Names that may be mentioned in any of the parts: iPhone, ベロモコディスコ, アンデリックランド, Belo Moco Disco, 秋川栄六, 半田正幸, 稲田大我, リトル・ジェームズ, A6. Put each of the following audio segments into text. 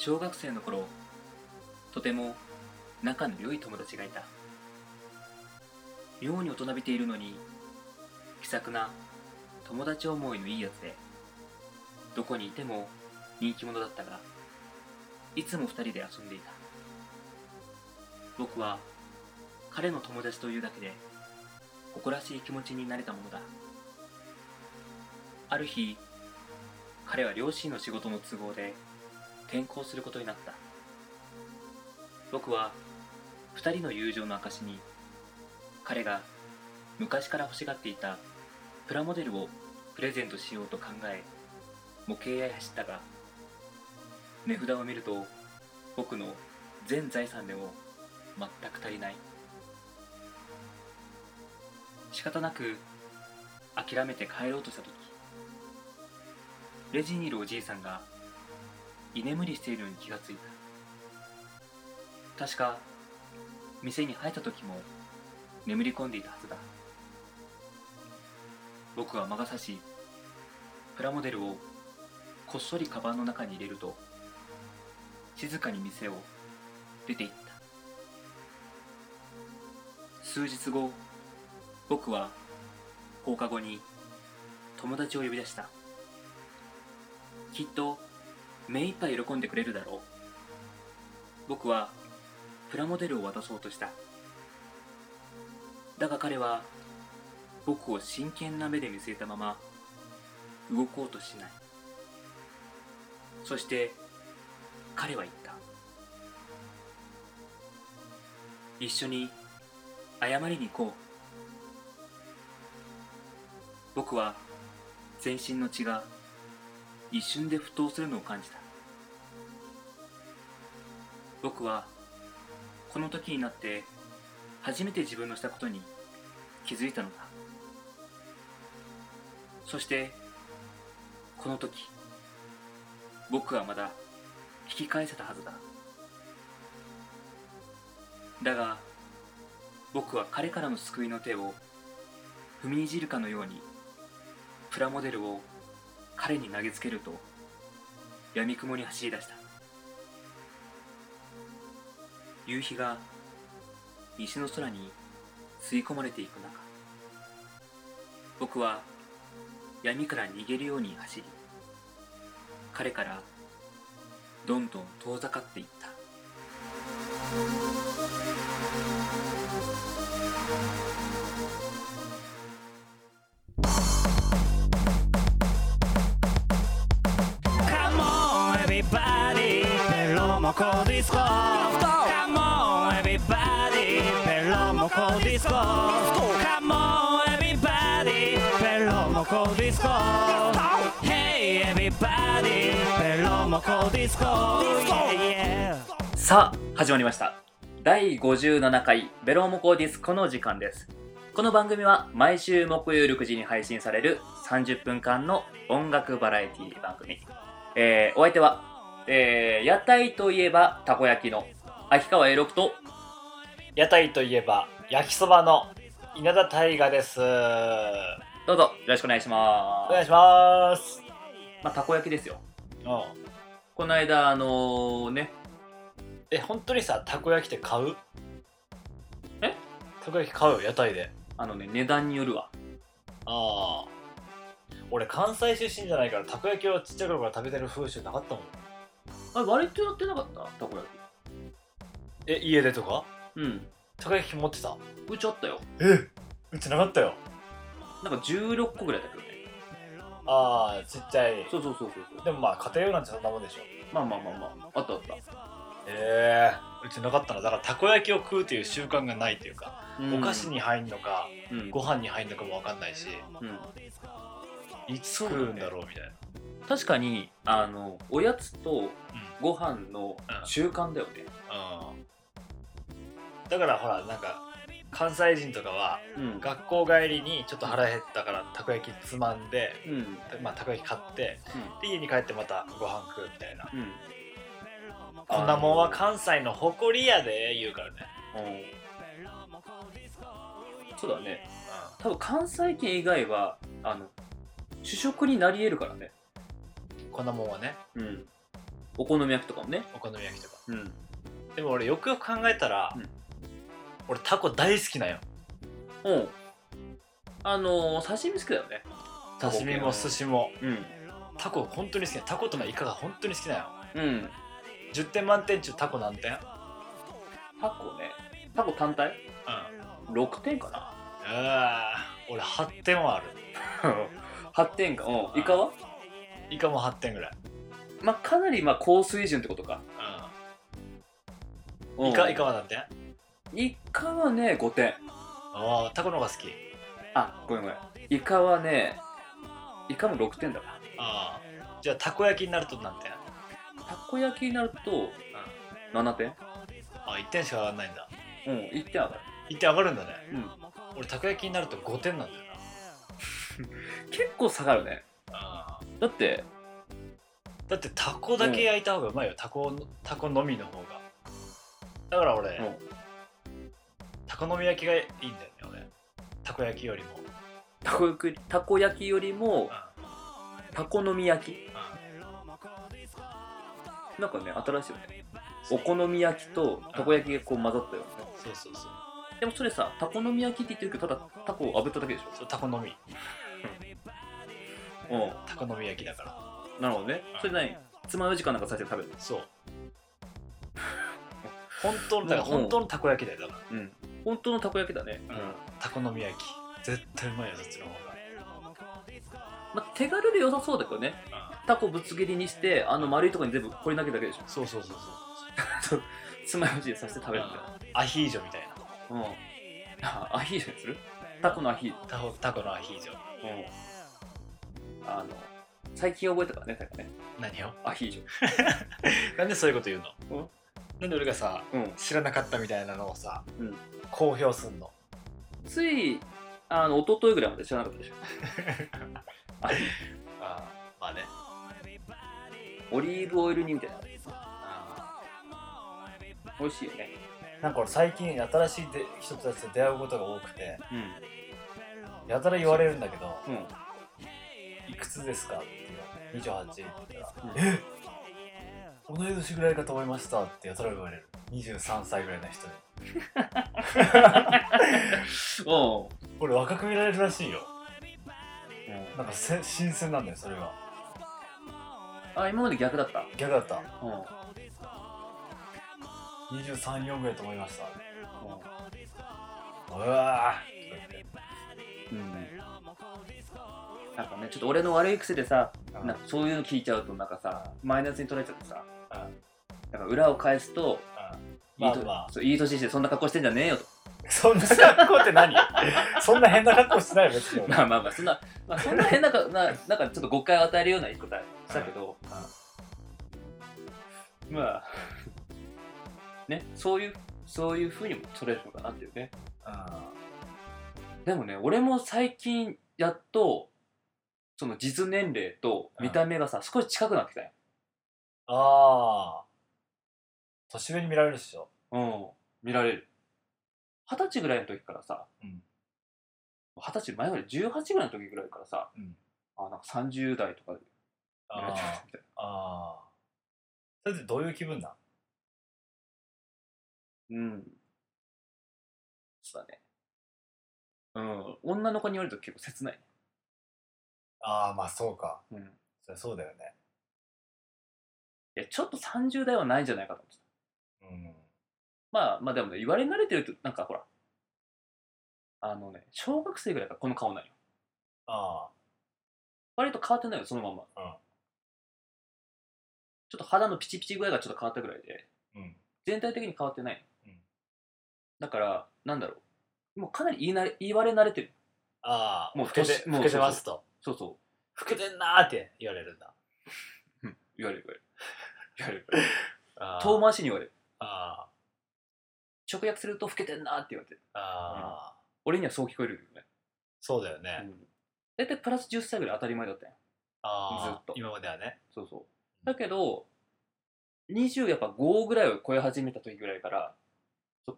小学生の頃、とても仲の良い友達がいた。妙に大人びているのに、気さくな友達思いのいいやつで、どこにいても人気者だったが、いつも二人で遊んでいた。僕は彼の友達というだけで誇らしい気持ちになれたものだ。ある日、彼は両親の仕事の都合で転校することになった。僕は二人の友情の証に、彼が昔から欲しがっていたプラモデルをプレゼントしようと考え、模型屋へ走ったが、値札を見ると僕の全財産でも全く足りない。仕方なく諦めて帰ろうとした時、レジにいるおじいさんが居眠りしているのに気がついた。確か店に入った時も眠り込んでいたはずだ。僕は魔が差し、プラモデルをこっそりカバンの中に入れると、静かに店を出ていった。数日後、僕は放課後に友達を呼び出した。きっと目いっぱい喜んでくれるだろう。僕はプラモデルを渡そうとした。だが彼は僕を真剣な目で見据えたまま動こうとしない。そして彼は言った。一緒に謝りに行こう。僕は全身の血が一瞬で沸騰するのを感じた。僕はこの時になって初めて自分のしたことに気づいたのだ。そしてこの時、僕はまだ引き返せたはずだ。だが僕は彼からの救いの手を踏みにじるかのようにプラモデルを彼に投げつけると、闇雲に走り出した。夕日が西の空に吸い込まれていく中、僕は闇から逃げるように走り、彼からどんどん遠ざかっていった。Come on, everybody, Belo Moco Disco. Come on, everybody, Belo Moco Disco. Hey, everybody, Belo Moco Disco. Yeah, yeah. さあ、始まりました。第57回ベロモコディスコの時間です。この番組は毎週木曜6時に配信される30分間の音楽バラエティ番組。お相手は。屋台といえばたこ焼きの秋川栄六と、屋台といえば焼きそばの稲田大我です。どうぞよろしくお願いします。お願いします。まあ、たこ焼きですよ。この間本当にさ、たこ焼きって買う？たこ焼き買う？屋台で値段によるわ。俺関西出身じゃないから、たこ焼きをちっちゃい頃から食べてる風習なかったもん。割とやってなかったたこ焼き。家でとか？たこ焼き持ってた？うちあったよ。うちなかったよ。なんか16個ぐらいだけどね。ちっちゃい。そう。でもまあ家庭用なんてそんなもんでしょ。まああった。うちなかったの。だからたこ焼きを食うという習慣がないというか、お菓子に入んのか、ご飯に入んのかもわかんないし、いつ食うんだろうみたいな。確かにおやつとご飯の習慣だよね。だからほら、なんか関西人とかは、学校帰りにちょっと腹減ったからたこ焼きつまんで、たこ焼き買って、で家に帰ってまたご飯食うみたいな、こんなもんは関西の誇りやで言うからね。そうだね。多分関西圏以外は主食になり得るからね、こんなもんはね。お好み焼きとかもね。お好み焼きとか、うん、でも俺よくよく考えたら、うん、俺タコ大好きなんよ。うん、刺身好きだよね。刺身も寿司も、うん、タコ本当に好きな。タコとのイカが本当に好きなんよ。うん、10点満点中タコ何点？タコね、タコ単体、うん、6点かな。俺8点はある8点か、うん。イカは？イカも8点ぐらい。まあ、かなりまあ高水準ってことか。うん、イカは何点？イカはね5点。ああ、タコの方が好き。あ、ごめん。イカはね、イカも6点だから。ああ、じゃあたこ焼きになると何点？たこ焼きになると、うん、7点。あ、1点しか上がらないんだ。うん、1点上がる。1点上がるんだね。うん。俺たこ焼きになると5点なんだよな。結構下がるね。ああ。だってタコだけ焼いた方がうまいよ。タコのみの方が。だから俺、うん、タコのみ焼きがいいんだよね。俺たこ焼きよりもタコ焼きよりも、うん、タコのみ焼き、うん、なんかね新しいよね。お好み焼きとたこ焼きがこう混ざったよね、うん、そうそうそう。でもそれさ、たこのみ焼きって言ってるけどただタコを炙っただけでしょ。そう、タコのみ、うん、タコのみ焼きだから。なるほどね。それ何？つまようじかなんか最初に食べる。そう。本当のたこ焼きだよ。だから。うん。本当のたこ焼きだね。うん。たこのみ焼き。絶対うまいよ、そっちの方が。まあ、手軽で良さそうだけどね。うん、タコぶつ切りにして、丸いとこに全部これ投げるだけでしょ。そうそうそうそう。つまようじでさせて食べるんだよ。アヒージョみたいな。うん。アヒージョにする？タコのアヒージョ。タコのアヒージョ。うん。最近覚えたからね、タコね。何を？アヒージョ。なんでそういうこと言うの？なんで俺がさ、うん、知らなかったみたいなのをさ、うん、公表すんの？つい一昨日ぐらいまで知らなかったでしょ。ああ、まあね。オリーブオイル煮みたいな。美味しいよね。なんか俺最近新しい人たちと出会うことが多くて、うん、やたら言われるんだけど。いくつですかっていう28って言ったら、えっ、同い年ぐらいかと思いましたってやたら言われる。23歳ぐらいの人におう、俺若く見られるらしいよ、うん、なんか新鮮なんだよそれが。あ、今まで逆だった、うん、23、4ぐらいと思いました、うん、うわー、うんね。なんかね、ちょっと俺の悪い癖でさ、うん、なんかそういうの聞いちゃうとなんかさ、マイナスに捉えちゃってさ、うん、なんか裏を返すと、うん、いい年してそんな格好してんじゃねえよと。そんな格好って何？そんな変な格好してないよ別に。まあそんな変ななんかちょっと誤解を与えるような言い方したけど、うんうん、まあね、そういう風にも捉えるのかなっていうね、うん。でもね、俺も最近やっとその実年齢と見た目がさ、うん、少し近くなってきたよ。ああ、年上に見られるでしょ。うん、見られる。20歳ぐらいの時からさ、うん、20歳前ぐらい、18ぐらいの時ぐらいからさ、うん、あ、なんか30代とかで見られてますみたいな。ああ、それってどういう気分だ？うん、そうだね。うん、女の子に言われると結構切ないね。ああ、まあそうか、うん、そうだよね。いや、ちょっと30代はないんじゃないかと思ってた、うん、まあでもね、言われ慣れてるとなんかほらね、小学生ぐらいからこの顔なんよ。ああ、割と変わってないよそのまま、うん、ちょっと肌のピチピチ具合がちょっと変わったぐらいで、うん、全体的に変わってない、うん、だからなんだろう、もうかなり言われ慣れてる。ああ、もう老けてますと。そうそう、老けてんなーって言われるんだ。言われる遠回しに言われる。あ、直訳すると老けてんなーって言われてる。あ、うん、俺にはそう聞こえるけどね。そうだよね、うん、だいたいプラス10歳ぐらい当たり前だったよ。あ、ずっと今まではね。そうそう、だけど20やっぱ5ぐらいを超え始めた時ぐらいから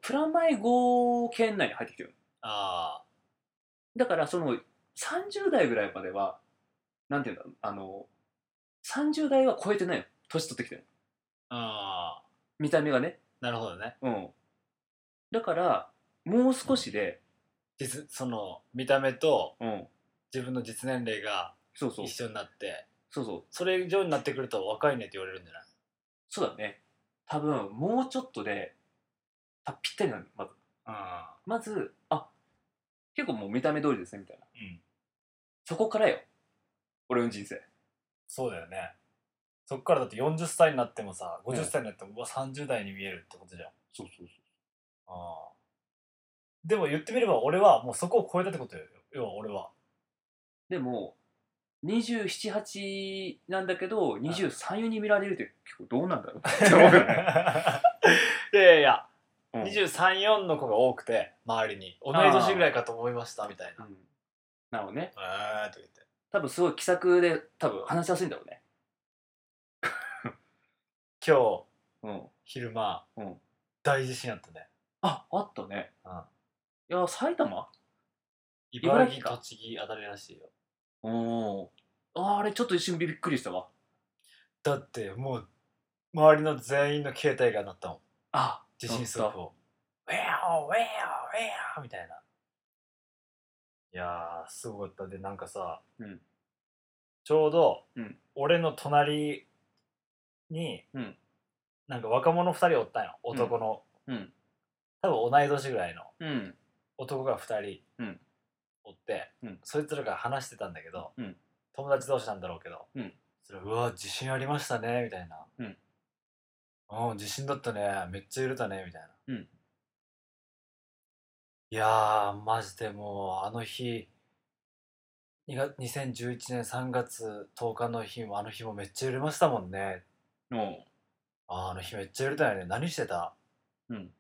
プラマイ5圏内に入ってきてる。あ、だからその30代ぐらいまではなんていうんだろう、30代は超えてないよ、年取ってきてる。あ見た目がね。なるほどね。うん。だからもう少しで、うん、その見た目と自分の実年齢が一緒になって、そうそう、それ以上になってくると若いねって言われるんじゃない？そうだね。多分もうちょっとでぴったりなのまず。あまずあ結構もう見た目通りですねみたいな、うん、そこからよ俺の人生。そうだよね。そこからだって40歳になってもさ50歳になっても、うん、うわ30代に見えるってことじゃん。そうそうそう。あでも言ってみれば俺はもうそこを超えたってことよ。要は俺はでも27、8なんだけど23、4に見られるって結構どうなんだろうって思うよね。いやいやうん、23、4の子が多くて周りに同い年ぐらいかと思いましたみたいな、うん、なるほどね。と言って多分すごい気さくで多分話しやすいんだろうね。今日、うん、昼間、うん、大地震あったね。あったね、うん、いや埼玉茨城栃木あたりらしいよ。おあれちょっと一瞬びっくりしたわ。だってもう周りの全員の携帯が鳴ったもん。あ地震速報ウェオウェオウェオみたいな。いやーすごかった。でなんかさ、うん、ちょうど、うん、俺の隣に、うん、なんか若者2人おったんよ男の、うんうん、多分同い年ぐらいの、うん、男が2人おって、うん、そいつらが話してたんだけど、うん、友達同士なんだろうけど、うん、それうわ地震ありましたねみたいな、うんうん、地震だったね、めっちゃ揺れたね、みたいな、うん、いやー、マジでもうあの日2011年3月10日の日もあの日もめっちゃ揺れましたもんね。うん、あの日めっちゃ揺れたよね、何してた？うん、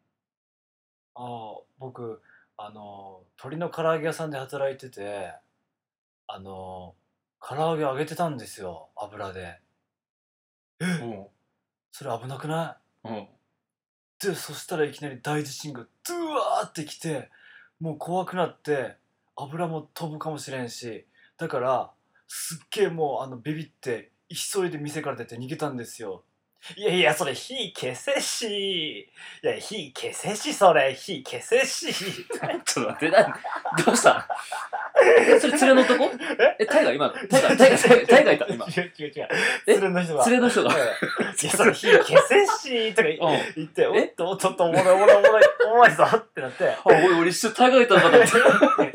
僕、鳥の唐揚げ屋さんで働いてて唐揚げ揚げてたんですよ、油で。えっ、うんそれ危なくない？うん。で、そしたらいきなり大地震がドゥワーってきて、もう怖くなって、油も飛ぶかもしれんし、だからすっげえもうビビって急いで店から出て逃げたんですよ。いやいやそれ火消せし、いや火消せしそれ火消せし。ちょっと待ってなんどうした？それ連れの男？タイガー今のタイガーいた今。違う連れの人がいやそれ火消せしとか言っておっとおっとおっとお前さってなって俺一瞬タイガーいたのかと思って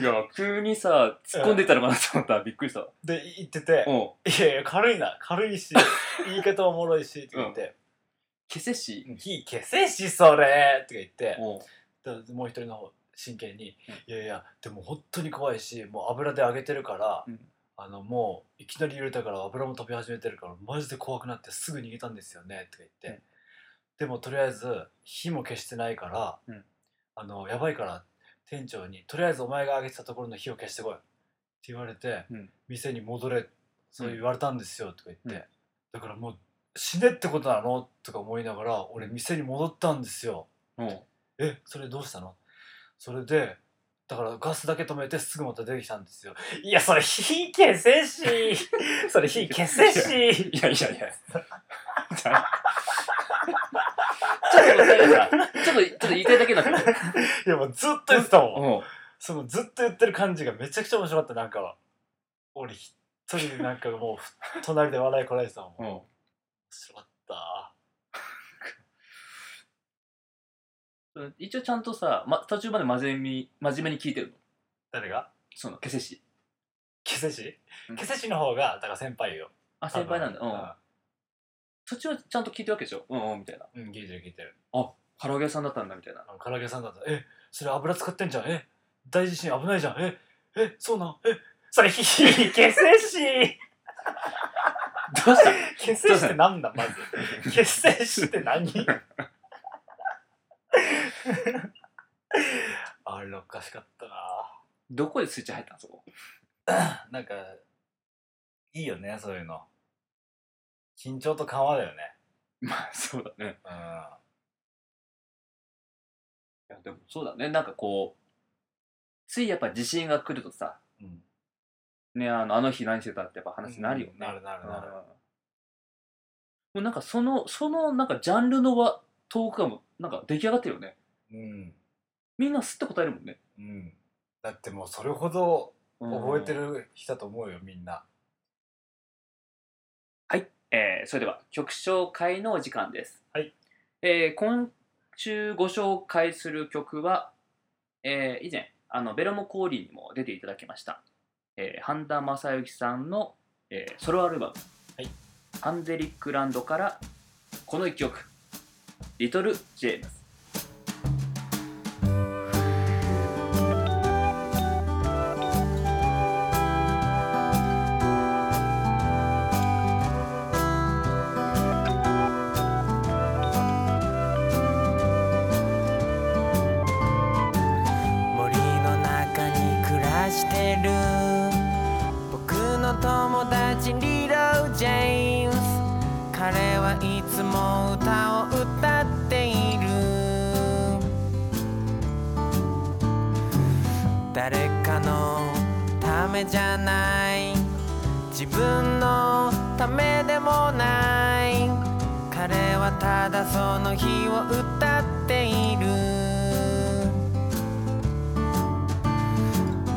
いや急にさ突っ込んでたらまだと思ったらびっくりしたで言ってていやいや軽いし言い方おもろいしって言って消せし火消せしそれとか言ってもう一人の方真剣に、うん、いやいやでも本当に怖いしもう油で揚げてるから、うん、もういきなり揺れたから油も飛び始めてるからマジで怖くなってすぐ逃げたんですよねとか言って、うん、でもとりあえず火も消してないから、うん、やばいから店長にとりあえずお前が揚げてたところの火を消してこいって言われて、うん、店に戻れそう言われたんですよとか言って、うん、だからもう死ねってことなのとか思いながら俺店に戻ったんですよ、うん、えそれどうしたのそれでだからガスだけ止めてすぐまた出てきたんですよ。いやそれ火消せしそれ火消せしいやちょっと言いたいだけだからいやもうずっと言ってたもん、うん、そのずっと言ってる感じがめちゃくちゃ面白かった。なんか俺一人でなんかもう隣で笑いこらえてたもん、うん、面白かった一応ちゃんとさ、途中まで真面目に聞いてるの。誰が？その、消せし、うん、消せしの方が、だから先輩よ。あ、先輩なんだ。うん。うん、途中はちゃんと聞いてるわけでしょ？うんうん、みたいな。うん、聞いてる。あ、唐揚げ屋さんだったんだ、みたいな。唐揚げ屋さんだった。え、それ油使ってんじゃん。え、大地震危ないじゃん。え、そうなん。え、それ、消せしどうした？消せしってなんだ、まず。消せしって何？あれおかしかったな。どこでスイッチ入ったんそこなんかいいよねそういうの。緊張と緩和だよね。まあそうだね。うん。いやでもそうだね。なんかこうついやっぱ地震が来るとさ、うん、ねあの日何してたってやっぱ話になるよね、うん、なる。うなんかそのなんかジャンルのトークがもなんか出来上がってるよね。うん。みんなすって答えるもんね。うん。だってもうそれほど覚えてる人だと思うよ、みんな。はい、それでは曲紹介のお時間です。はい。今週ご紹介する曲は、以前ベロモコディにも出ていただきました、半田正幸さんの、ソロアルバム、はい、アンデリックランドからこの1曲リトル・ジェームズ。誰かのためじゃない、自分のためでもない。彼はただその日を歌っている。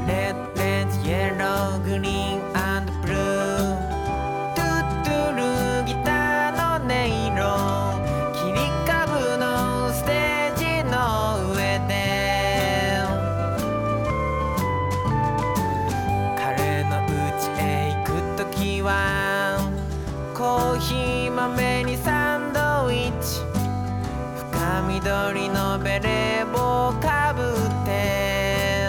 レッド、レッド、イエロー、グリーン、アンドブルー。トゥトゥルギターの音色。コーヒー豆にサンドイッチ、深緑のベレー帽をかぶって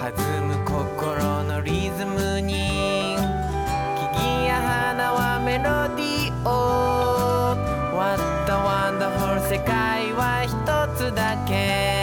弾む心のリズムに木々や花はメロディーを。 What a wonderful 世界は一つだけ。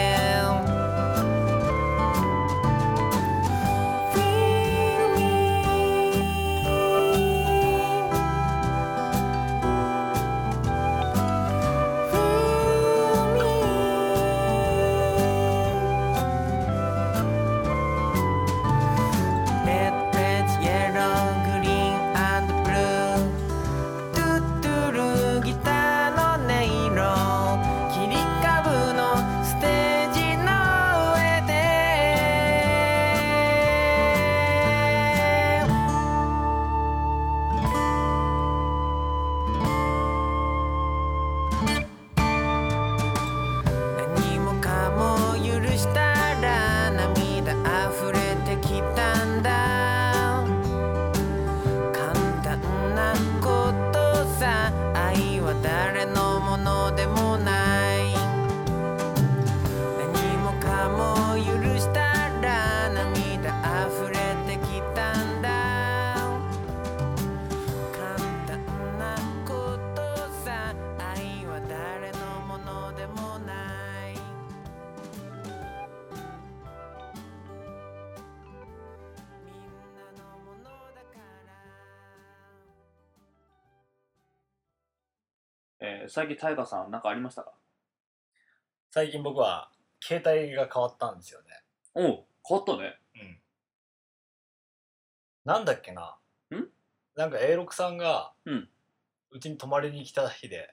最近タイガーさん何かありましたか？最近僕は携帯が変わったんですよね。おう、変わったね。うん。なんだっけな。なんか A6 さんがうちに泊まりに来た日で、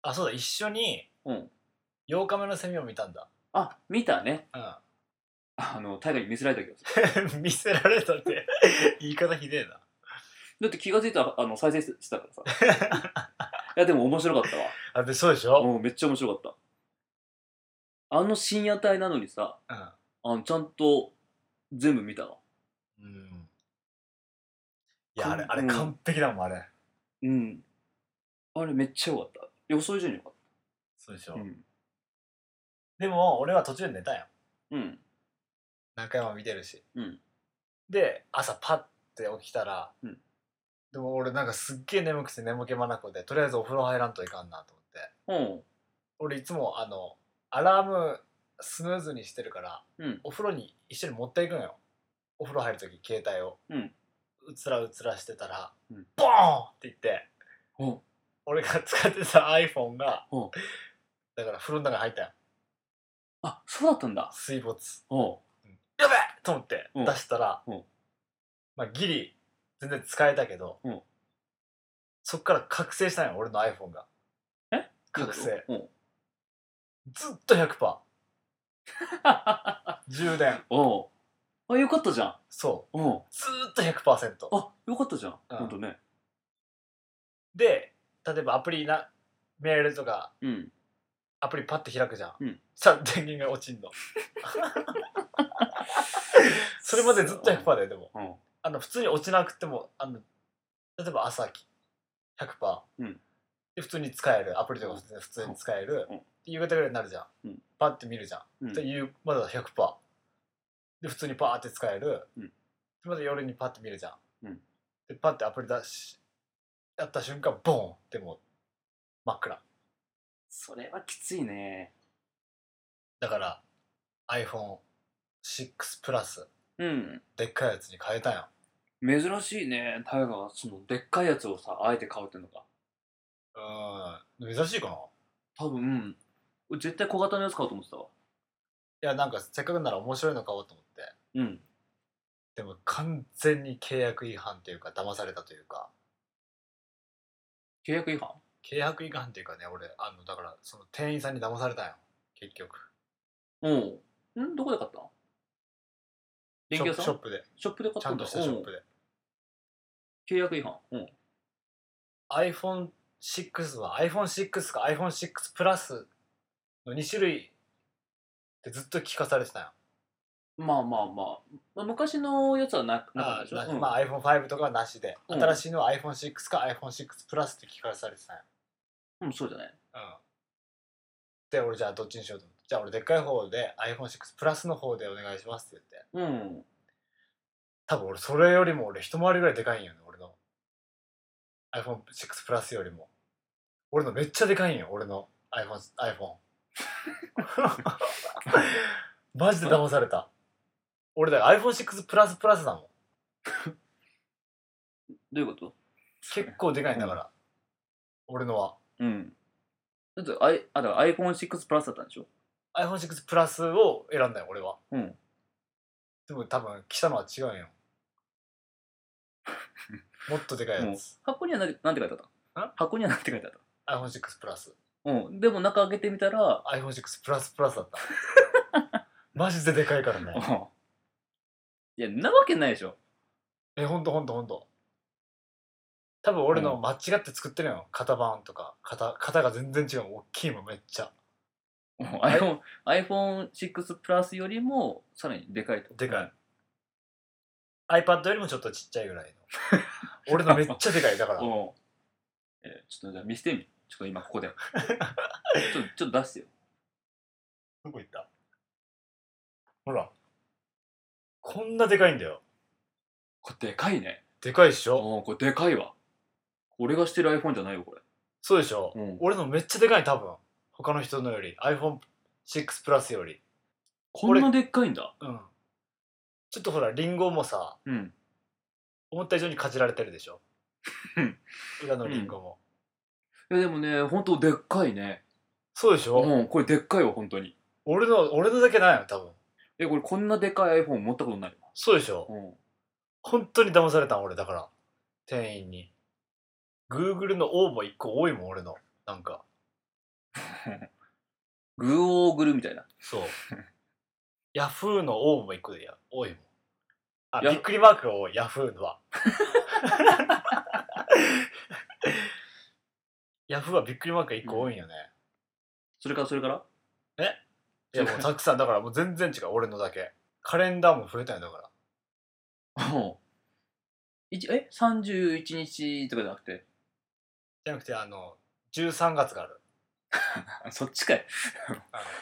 あ、そうだ、一緒に8日目のセミを見たんだ。あ、見たね。うん。タイガーに見せられたけど。見せられたって言い方ひでえな。だって気がついたら再生したからさ。いやでも面白かったわ。あ、で、そうでしょ？もうめっちゃ面白かった。深夜帯なのにさ、うん、ちゃんと全部見たわ。うん。いや、あれ完璧だもん、あれ。うん、あれめっちゃよかった。予想以上によかった。そうでしょ、うん、でも俺は途中で寝たやん。うん。中山見てるし、うん、で朝パッて起きたら、うん、でも俺なんかすっげえ眠くて眠気まなこで、とりあえずお風呂入らんといかんなと思って、うん、俺いつもアラームスヌーズにしてるから、うん、お風呂に一緒に持っていくのよ。お風呂入るとき携帯を、うん、うつらうつらしてたら、うん、ボーンっていって、うん、俺が使ってた iPhone が、うん、だから風呂の中に入ったよ。あ、そうだったんだ。水没、うん、やべえと思って出したら、うんうん、まあギリ全然使えたけど、うん、そっから覚醒したんや俺の iPhone が。え？覚醒、うん、ずっと 100%。充電。おう、あ、よかったじゃん。そう。うん、ずっと 100%。あ、よかったじゃん。うん、ほんとね。で、例えばアプリな、メールとか、うん、アプリパッて開くじゃん。うん、さあ電源が落ちんの。それまでずっと 100% だよ、でも。うん、普通に落ちなくても、例えば朝日 100%、うん、で普通に使える、アプリとか普通に使える、うん、夕方ぐらいになるじゃん。うん、パッて見るじゃん。うん、まだ 100%。で普通にパーって使える、うん、また夜にパッて見るじゃん、うん、でパッてアプリ出しやった瞬間ボーンってもう真っ暗。それはきついね。だから iPhone6 プラス、うん、でっかいやつに変えたやん。珍しいね、タイガーはそのでっかいやつをさあえて買うってのか。珍しいかな。多分絶対小型のやつ買うと思ってたわ。いや、なんかせっかくなら面白いの買おうと思って、うん、でも完全に契約違反というか騙されたというか。契約違反？契約違反っていうかね、俺だからその店員さんに騙されたんよ結局。うん、どこで買ったの？電気屋さん？ショップで買ったんだ。ちゃんとしたショップで。契約違反。うん。iPhone6 は iPhone6 か iPhone6 プラスの2種類ってずっと聞かされてたよ。まあまあまあ、昔のやつはなかったでしょ。まあ、iPhone5 とかはなしで、うん、新しいのは iPhone6 か iPhone6 プラスって聞かされてたよ。うん、そうじゃない。うん。で、俺じゃあどっちにしようと思って。じゃあ俺でっかい方で iPhone6 プラスの方でお願いしますって言って。うん。多分俺それよりも俺一回りぐらいでかいんよね、俺の。iPhone6 プラスよりも。俺のめっちゃでかいんよ、俺の iPhone。マジで騙された。俺だから iPhone6 プラスプラスだもん。どういうこと？結構でかいんだから、うん、俺のは。うん。だってだから iPhone6 プラスだったんでしょ。 iPhone6 プラスを選んだよ俺は。うん。でも多分来たのは違うんよ。もっとでかいやつ。箱にはなんて書いてあった？箱にはなんて書いてあった？ iPhone6 プラス。うん、でも中開けてみたら iPhone6 プラスプラスだった。マジででかいからね。いや、なわけないでしょ。ほんと多分俺の間違って作ってるよ、型番とか。型が全然違う。大きいもんめっちゃ。iPhone6 プラスよりもさらにでかいと。でかい。iPad よりもちょっとちっちゃいぐらいの。俺のめっちゃでかいだから。ちょっとじゃあ見せてみ。ちょっと今ここでちょっと出してよ。どこ行った？ほら、こんなでかいんだよ。これでかいね。でかいっしょ。これでかいわ。俺がしてる iPhone じゃないよこれ。そうでしょ、うん、俺のめっちゃでかい。多分他の人のより iPhone6 プラスよりこんなでっかいんだ。うん。ちょっとほらリンゴもさ、うん、思った以上にかじられてるでしょ。裏のリンゴも、うん、でもね、ほんとでっかいね。そうでしょ。うん、これでっかいわ、ほんとに。俺のだけないの、多分。これこんなでっかい iPhone 持ったことないよ。そうでしょ、うん、ほんとに騙されたん、俺、だから店員に。 Google の O も1個多いもん、俺の、なんか。グーグルみたいな。そう。Yahoo の O も1個で多いもん。あ、びっくりマークが多い、Yahoo のは。ヤフーはびっくりマークが1個多いんよね、うん、それからいやもうたくさんだからもう全然違う俺のだけ。カレンダーも増えたんだから。31日とかじゃなくて13月がある。そっちかい。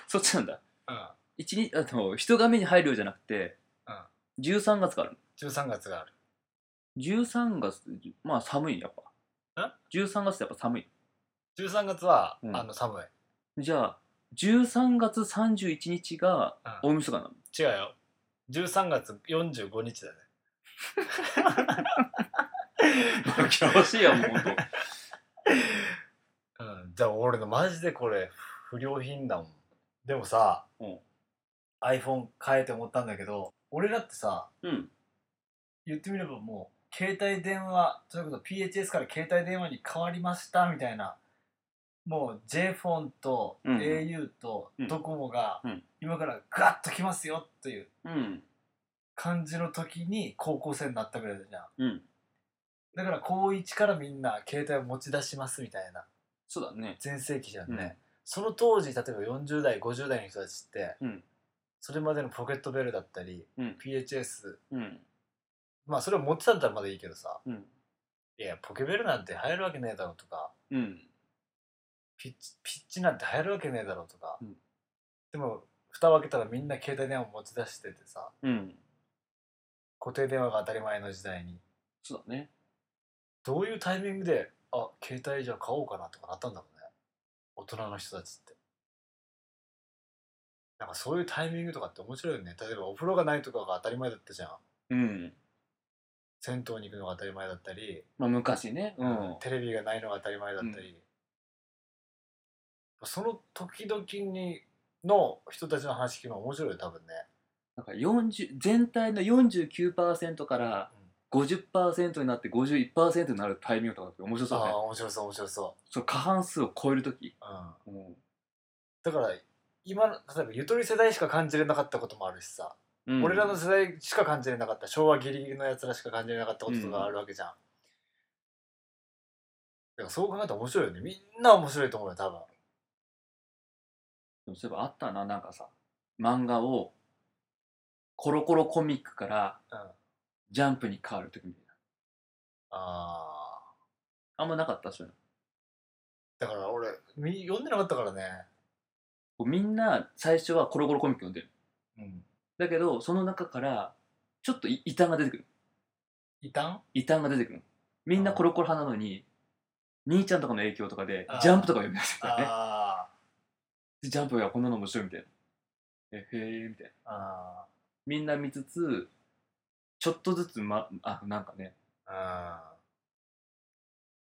そっちなんだ、うん、人が目に入るようじゃなくて、うん、13月がある。13月まあ寒い。やっぱん13月ってやっぱ寒い。13月は、うん、寒い。じゃあ13月31日が大晦日なの、うん、違うよ。13月45日だね。恐ろしいやもうほんと。じゃあ俺のマジでこれ不良品だもん。でもさ、うん、iPhone 変えて思ったんだけど俺だってさ、うん、言ってみればもう携帯電話、それこそ PHS から携帯電話に変わりましたみたいな、もう J フォンと au とドコモが今からガッときますよという感じの時に高校生になったぐらいだじゃん、うん、だから高1からみんな携帯を持ち出しますみたいな。そうだね、全盛期じゃんね、うん、その当時例えば40代50代の人たちって、うん、それまでのポケットベルだったり、うん、PHS、うん、まあそれを持ってたんだったらまだいいけどさ、うん、いやポケベルなんて流行るわけねえだろうとか、うん、ピッチなんて流行るわけねえだろうとか、うん、でも蓋を開けたらみんな携帯電話を持ち出しててさ、うん、固定電話が当たり前の時代に。そうだね。どういうタイミングであ、携帯じゃあ買おうかなとかなったんだろうね、大人の人たちって。なんかそういうタイミングとかって面白いよね。例えばお風呂がないとかが当たり前だったじゃん、うん、銭湯に行くのが当たり前だったり、まあ、昔ね、うん、テレビがないのが当たり前だったり、うん、その時々にの人たちの話聞くの面白いよ多分ね。なんか全体の 49% から、うん、50% になって 51% になるタイミングとかって面白そうね。ああ面白そう面白そう。その過半数を超えるとき、うんうん、だから今の例えばゆとり世代しか感じれなかったこともあるしさ、うん、俺らの世代しか感じれなかった昭和ギリギリのやつらしか感じれなかったこととかあるわけじゃん、うん、だからそう考えたら面白いよね。みんな面白いと思うよ多分。でもそういえばあったな、なんかさ漫画をコロコロコミックから、うん、ジャンプに変わるときみたいな。あんまなかったそういうの。だから俺読んでなかったからね。みんな最初はコロコロコミック読んでる、うん、だけどその中からちょっと異端が出てくる。異端が出てくる。みんなコロコロ派なのに兄ちゃんとかの影響とかでジャンプとか読み出してたね。あジャンプがこんなの面白いみたいな、へえみたいな。みんな見つつちょっとずつ、なんかね、うん、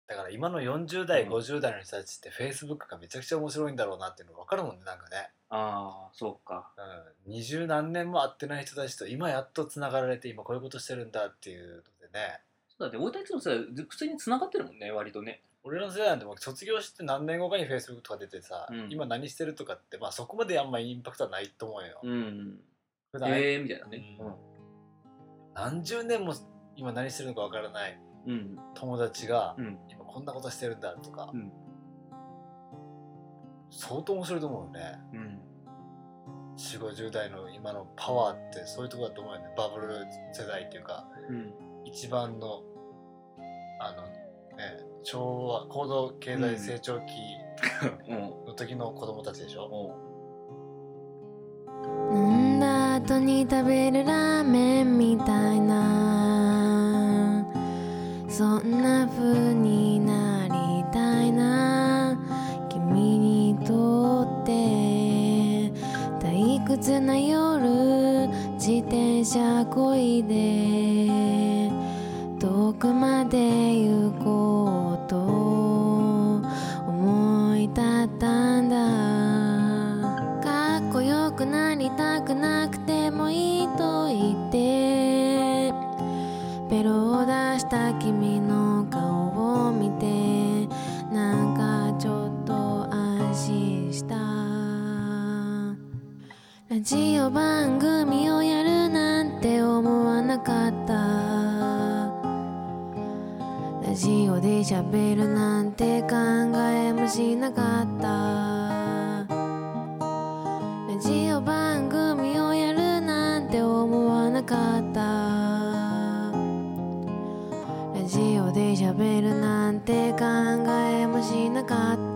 だから今の40代、50代の人たちって Facebook がめちゃくちゃ面白いんだろうなっていうのが分かるもんね、なんかね。ああ、そうか、うん、20何年も会ってない人たちと今やっとつながられて、今こういうことしてるんだっていうのでね。そうだね、俺たちの世代普通につながってるもんね、割とね。俺らの世代なんてもう卒業して何年後かに Facebook とか出てさ、うん、今何してるとかって、まあそこまであんまりインパクトはないと思うよ、うん、普段みたいなね、うん、何十年も今何してるのかわからない友達が今こんなことしてるんだとか、うん、相当面白いと思うよね、うん、40、50代の今のパワーってそういうところだと思うよね。バブル世代っていうか、うん、一番のね、昭和高度経済成長期の時の子供たちでしょ、うんうんうん、後に食べるラーメンみたいな、そんな風になりたいな。君にとって退屈な夜、自転車こいで遠くまで行こうと思い立ったんだ。かっこよくなりたくなくてもいいと言ってベロを出した君の顔を見て、なんかちょっと安心した。ラジオ番組をやるなんて思わなかった。ラジオで喋るなんて考えもしなかった。ラジオ番組をやるって思わなかった。ラジオで喋るなんて考えもしなかった。